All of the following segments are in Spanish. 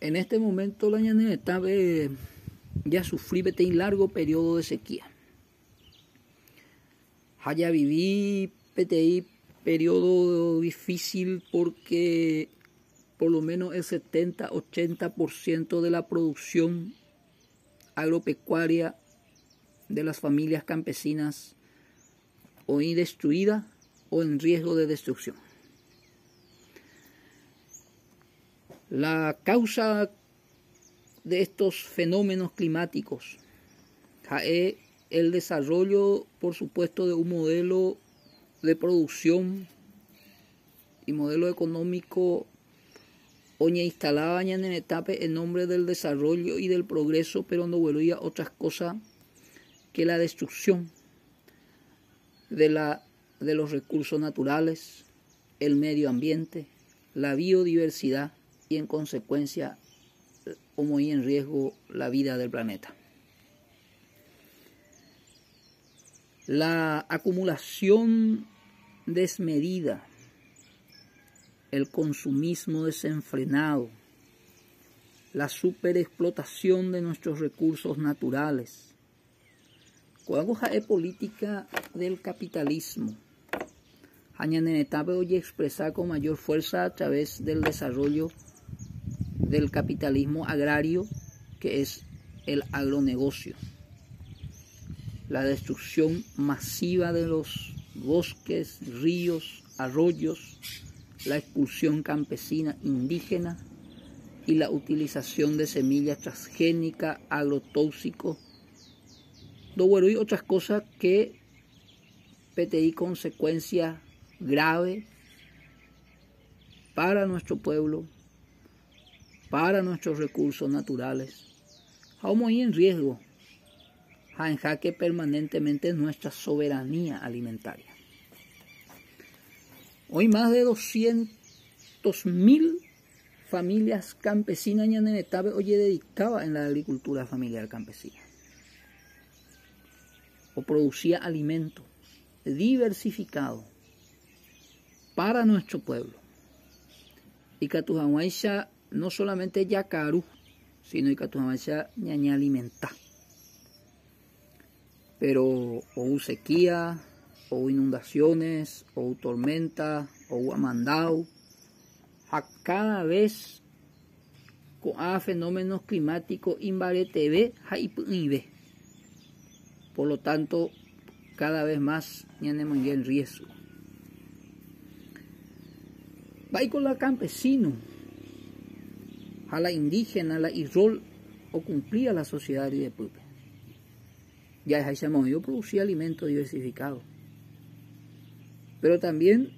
En este momento la ñanenetape ya sufrí peteĩ largo periodo de sequía. Allá viví peteĩ periodo difícil porque por lo menos el 70-80% de la producción agropecuaria de las familias campesinas o destruida o en riesgo de destrucción. La causa de estos fenómenos climáticos es el desarrollo, por supuesto, de un modelo de producción y modelo económico oña instalada ñanenetape en nombre del desarrollo y del progreso, pero no volvía otras cosas que la destrucción de los recursos naturales, el medio ambiente, la biodiversidad y en consecuencia como y en riesgo la vida del planeta. La acumulación desmedida, el consumismo desenfrenado, la superexplotación de nuestros recursos naturales, cuagoja es política del capitalismo. Ñanenetape hoy expresa con mayor fuerza a través del desarrollo del capitalismo agrario, que es el agronegocio. La destrucción masiva de los bosques, ríos, arroyos, la expulsión campesina indígena y la utilización de semillas transgénicas, agrotóxicos, y otras cosas que peteĩ consecuencias graves para nuestro pueblo, para nuestros recursos naturales, aún y en riesgo, en jaque permanentemente nuestra soberanía alimentaria. Hoy más de 200.000 familias campesinas ñanenetape hoy dedicaba en la agricultura familiar campesina o producía alimentos diversificados para nuestro pueblo. Ikatu haguaicha no solamente yacaru, sino Ikatu haguaicha ñaña alimentá. Pero o sequía, o inundaciones, o tormenta, o amandau, a cada vez a fenómenos climáticos imbaletébe, jaipunibe. Por lo tanto, cada vez más ñanemayá en riesgo. Baikola campesino, a la indígena, a la irrol, o cumplía la sociedad de pueblo. Ya es ahí se movió, producía alimentos diversificados. Pero también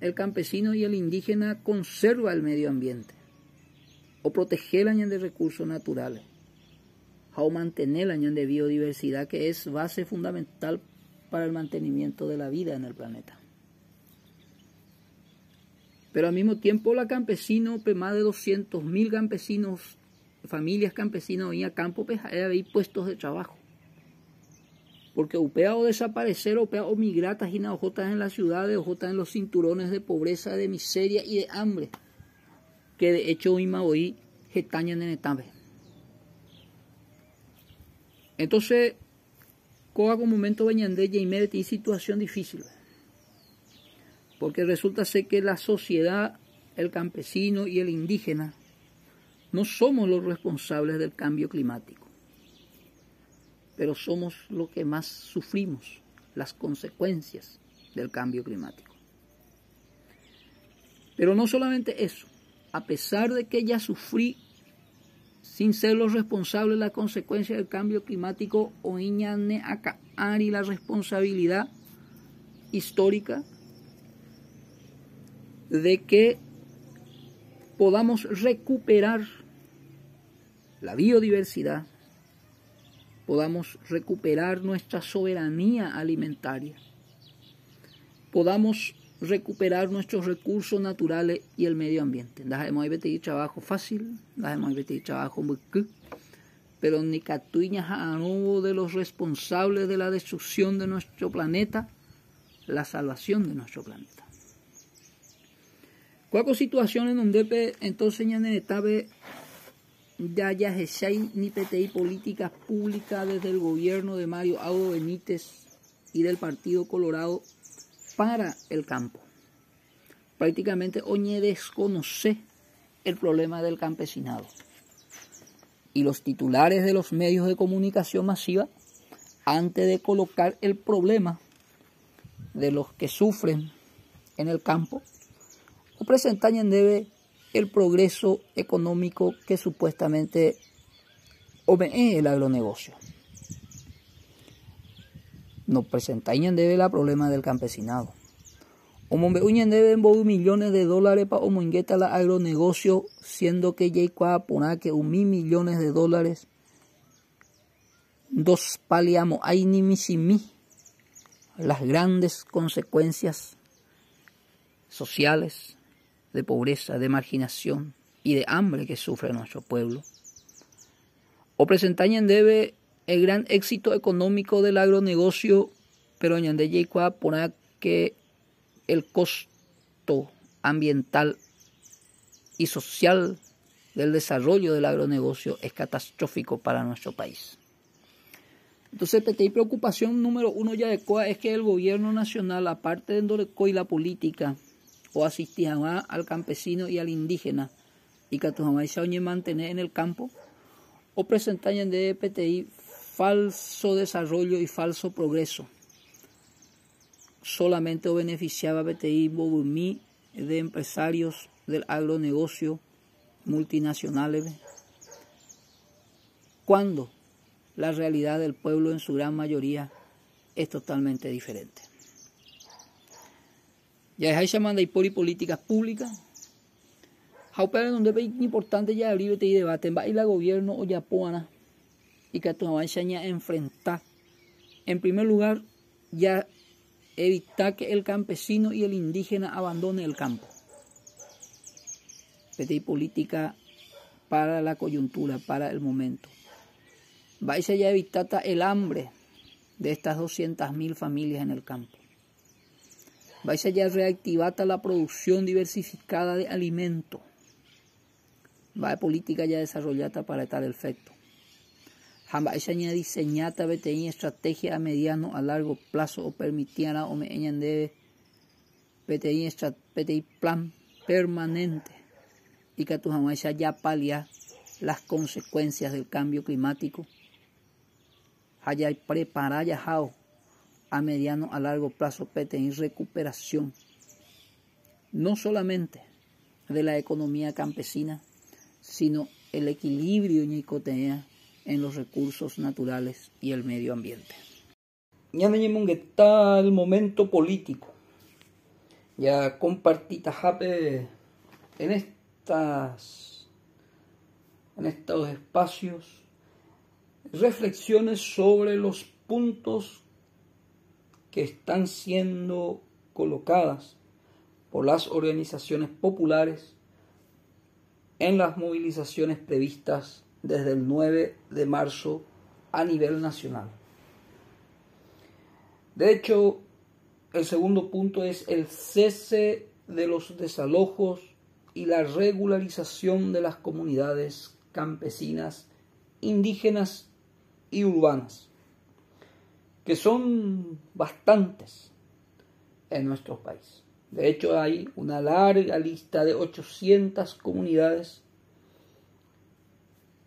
el campesino y el indígena conserva el medio ambiente o proteger la ñande de recursos naturales o mantener la ñande de biodiversidad, que es base fundamental para el mantenimiento de la vida en el planeta. Pero al mismo tiempo la campesino, más de 200.000 campesinos, familias campesinas hoy a campo, hay puestos de trabajo. Porque upea o desaparecer, upea o migratas y ojotas en las ciudades, ojotas en los cinturones de pobreza, de miseria y de hambre, que de hecho hoy más hoy gestañan en etabe. Entonces, coa con momento veñande y mereti situación difícil, porque resulta ser que la sociedad, el campesino y el indígena no somos los responsables del cambio climático, pero somos los que más sufrimos las consecuencias del cambio climático. Pero no solamente eso, a pesar de que ya sufrí sin ser los responsables las consecuencias del cambio climático, o iñane akaári la responsabilidad histórica de que podamos recuperar la biodiversidad, podamos recuperar nuestra soberanía alimentaria, podamos recuperar nuestros recursos naturales y el medio ambiente. Dejemos de pedir trabajo fácil, dejemos de pedir trabajo muy cru, pero ni catuñas a nuevo de los responsables de la destrucción de nuestro planeta, la salvación de nuestro planeta. ¿Cuál situación en donde entonces ñanenetape Dayajesay ni peteí políticas públicas desde el gobierno de Mario Abdo Benítez y del Partido Colorado para el campo. Prácticamente Oñe desconoce el problema del campesinado. Y los titulares de los medios de comunicación masiva, antes de colocar el problema de los que sufren en el campo, o presentan ñandeve el progreso económico que supuestamente obedece el agronegocio. No presentan ñandeve la problema del campesinado. O ñandeve envolvió millones de dólares para moinguetar la agronegocio, siendo que jaikua porã que 1.000 millones de dólares. Dos paliamos hay ni misimí las grandes consecuencias sociales de pobreza, de marginación y de hambre que sufre nuestro pueblo. O presentar ñandeve el gran éxito económico del agronegocio, pero ñande jaikua porã que el costo ambiental y social del desarrollo del agronegocio es catastrófico para nuestro país. Entonces, peteí preocupación número uno ya de coa es que el gobierno nacional, aparte de endoreco y la política, o asistirá al campesino y al indígena, y Ikatu haguaicha oñe mantener en el campo, o presentar ñande peteí falso desarrollo y falso progreso. Solamente o beneficiaba peteí bobumí de empresarios del agronegocio multinacionales, cuando la realidad del pueblo en su gran mayoría es totalmente diferente. Ya hay llamada y políticas públicas. Jaupéren donde es importante ya abrir y debate en baila gobierno o yapuana y que tu avanzaña enfrentar. En primer lugar, ya evitar que el campesino y el indígena abandone el campo. Peteí política para la coyuntura, para el momento. Vais a evitar el hambre de estas 200.000 familias en el campo. Vais a reactivar la producción diversificada de alimentos. Va a política ya desarrollada para tal efecto. Vais a diseñar estrategia a mediano a largo plazo o permitir a ñandeve peteí plan permanente y que tu haguaicha ya palias las consecuencias del cambio climático. Haya preparar ya jao a mediano a largo plazo peteí recuperación no solamente de la economía campesina, sino el equilibrio ñicotea en los recursos naturales y el medio ambiente. Ñane moinguetar el momento político. Ya compartita jape en estos espacios reflexiones sobre los puntos que están siendo colocadas por las organizaciones populares en las movilizaciones previstas desde el 9 de marzo a nivel nacional. De hecho, el segundo punto es el cese de los desalojos y la regularización de las comunidades campesinas, indígenas y urbanas, que son bastantes en nuestro país. De hecho, hay una larga lista de 800 comunidades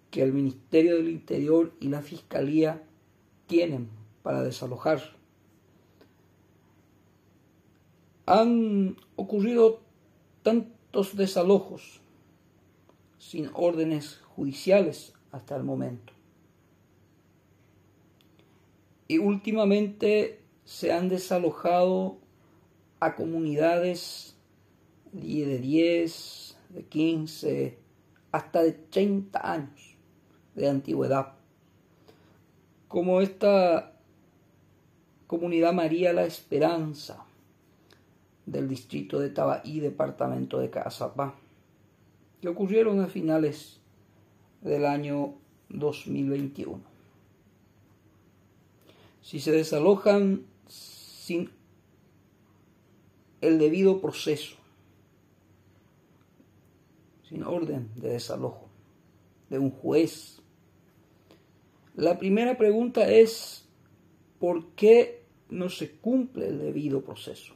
que el Ministerio del Interior y la Fiscalía tienen para desalojar. Han ocurrido tantos desalojos sin órdenes judiciales hasta el momento. Y últimamente se han desalojado a comunidades de 10, de 15, hasta de 30 años de antigüedad, como esta comunidad María La Esperanza del distrito de Tabaí, departamento de Cazapá, que ocurrieron a finales del año 2021. Si se desalojan sin el debido proceso, sin orden de desalojo, de un juez. La primera pregunta es, ¿por qué no se cumple el debido proceso?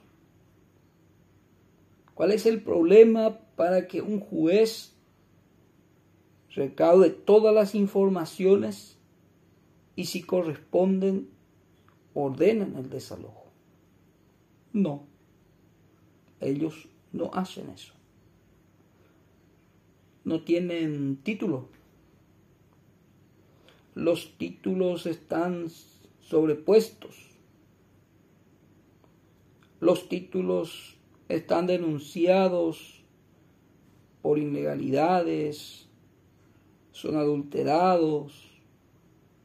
¿Cuál es el problema para que un juez recaude todas las informaciones y, si corresponden, ordenan el desalojo? No, ellos no hacen eso. No tienen título. Los títulos están sobrepuestos. Los títulos están denunciados por ilegalidades, son adulterados,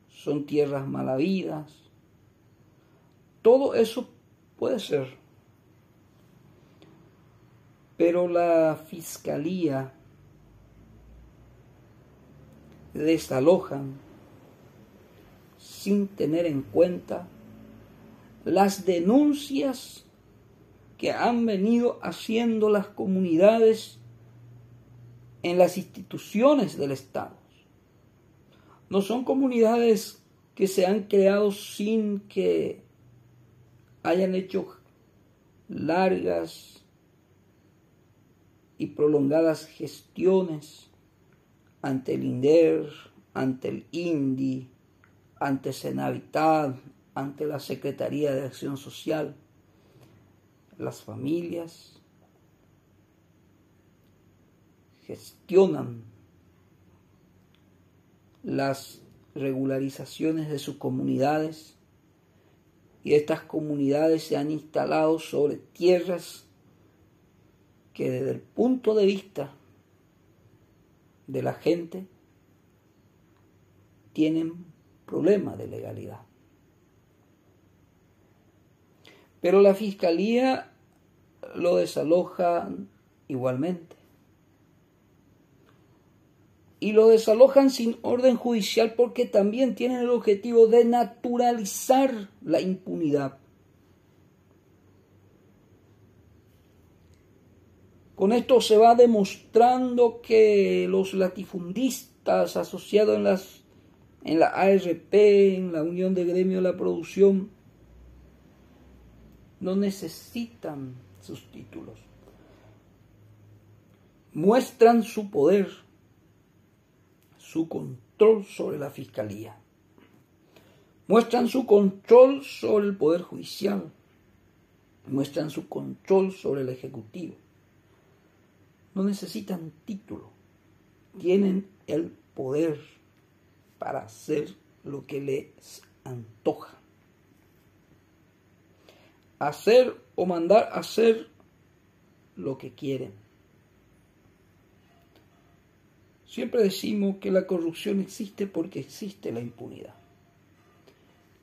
son tierras malavidas. Todo eso puede ser. Pero la fiscalía desalojan sin tener en cuenta las denuncias que han venido haciendo las comunidades en las instituciones del Estado. No son comunidades que se han creado sin que hayan hecho largas y prolongadas gestiones ante el INDER, ante el INDI, ante Senavitad, ante la Secretaría de Acción Social. Las familias gestionan las regularizaciones de sus comunidades y estas comunidades se han instalado sobre tierras que desde el punto de vista de la gente tienen problemas de legalidad. Pero la fiscalía lo desaloja igualmente. Y lo desalojan sin orden judicial porque también tienen el objetivo de naturalizar la impunidad. Con esto se va demostrando que los latifundistas asociados en la ARP, en la Unión de Gremios de la Producción, no necesitan sus títulos. Muestran su poder, su control sobre la fiscalía. Muestran su control sobre el Poder Judicial. Muestran su control sobre el Ejecutivo. No necesitan título. Tienen el poder para hacer lo que les antoja. Hacer o mandar hacer lo que quieren. Siempre decimos que la corrupción existe porque existe la impunidad.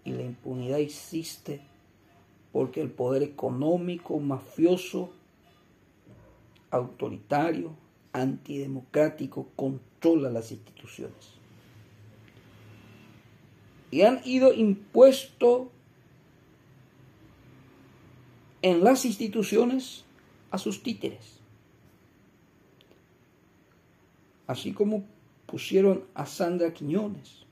Y la impunidad existe porque el poder económico, mafioso, autoritario, antidemocrático, controla las instituciones. Y han ido impuestos en las instituciones a sus títeres. Así como pusieron a Sandra Quiñones,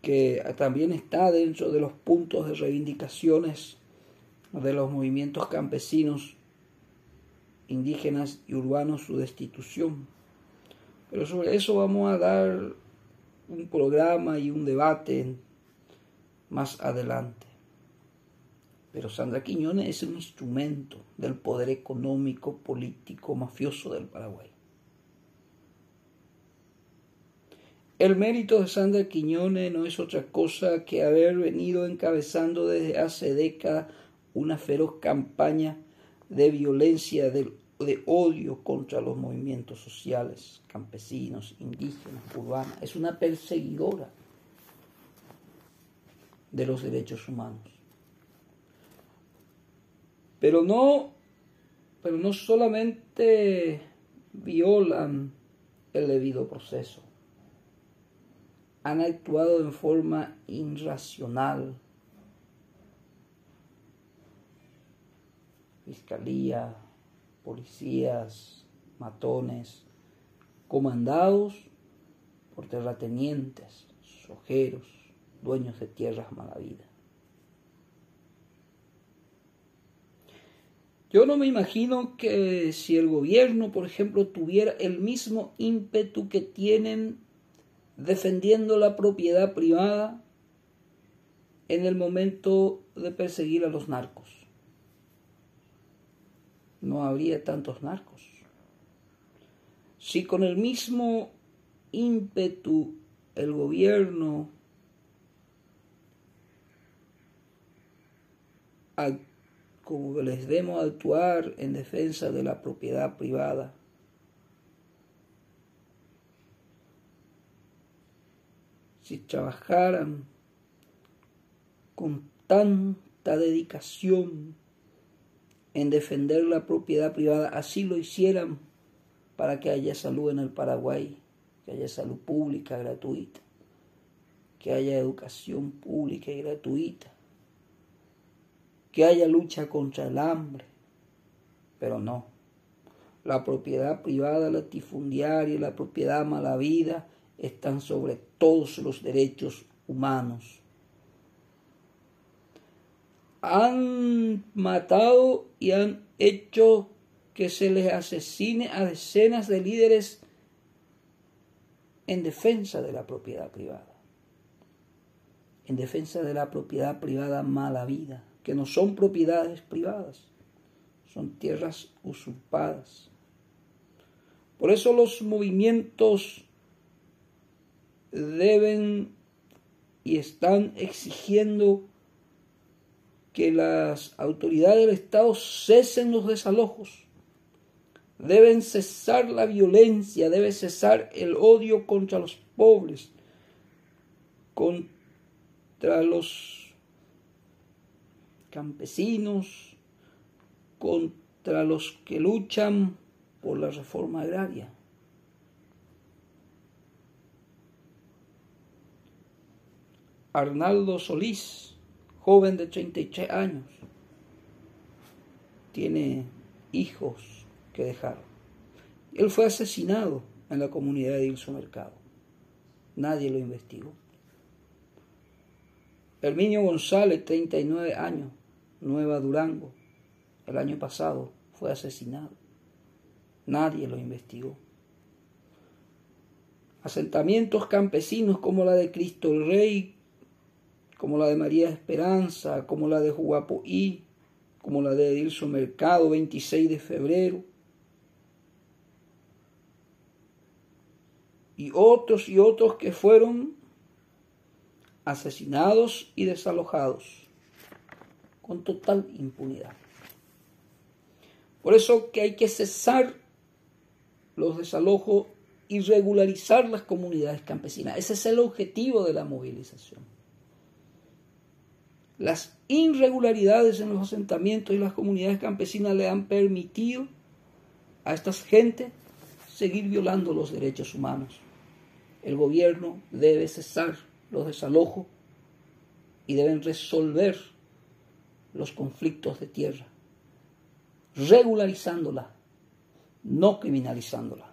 que también está dentro de los puntos de reivindicaciones de los movimientos campesinos, indígenas y urbanos, su destitución. Pero sobre eso vamos a dar un programa y un debate más adelante. Pero Sandra Quiñones es un instrumento del poder económico, político, mafioso del Paraguay. El mérito de Sandra Quiñones no es otra cosa que haber venido encabezando desde hace décadas una feroz campaña de violencia, de odio contra los movimientos sociales, campesinos, indígenas, urbanos. Es una perseguidora de los derechos humanos. Pero no solamente violan el debido proceso, han actuado en forma irracional. Fiscalía, policías, matones, comandados por terratenientes, sojeros, dueños de tierras malavidas. Yo no me imagino que si el gobierno, por ejemplo, tuviera el mismo ímpetu que tienen defendiendo la propiedad privada en el momento de perseguir a los narcos, no habría tantos narcos. Si con el mismo ímpetu el gobierno como les demos actuar en defensa de la propiedad privada, si trabajaran con tanta dedicación en defender la propiedad privada, así lo hicieran para que haya salud en el Paraguay, que haya salud pública gratuita, que haya educación pública y gratuita, que haya lucha contra el hambre, pero no. La propiedad privada, latifundiaria, la propiedad malavida están sobre todos los derechos humanos. Han matado y han hecho que se les asesine a decenas de líderes en defensa de la propiedad privada. En defensa de la propiedad privada malavida, que no son propiedades privadas, son tierras usurpadas. Por eso los movimientos deben y están exigiendo que las autoridades del Estado cesen los desalojos. Deben cesar la violencia, debe cesar el odio contra los pobres, contra los campesinos, contra los que luchan por la reforma agraria. Arnaldo Solís, joven de 33 años, tiene hijos que dejaron. Él fue asesinado en la comunidad de Ilso Mercado. Nadie lo investigó. Herminio González, 39 años, Nueva Durango, el año pasado fue asesinado. Nadie lo investigó. Asentamientos campesinos como la de Cristo el Rey, como la de María La Esperanza, como la de Huapoí, como la de Ilso Mercado, 26 de febrero. Y otros que fueron asesinados y desalojados con total impunidad. Por eso que hay que cesar los desalojos y regularizar las comunidades campesinas. Ese es el objetivo de la movilización. Las irregularidades en los asentamientos y las comunidades campesinas le han permitido a estas gentes seguir violando los derechos humanos. El gobierno debe cesar los desalojos y deben resolver los conflictos de tierra, regularizándola, no criminalizándola.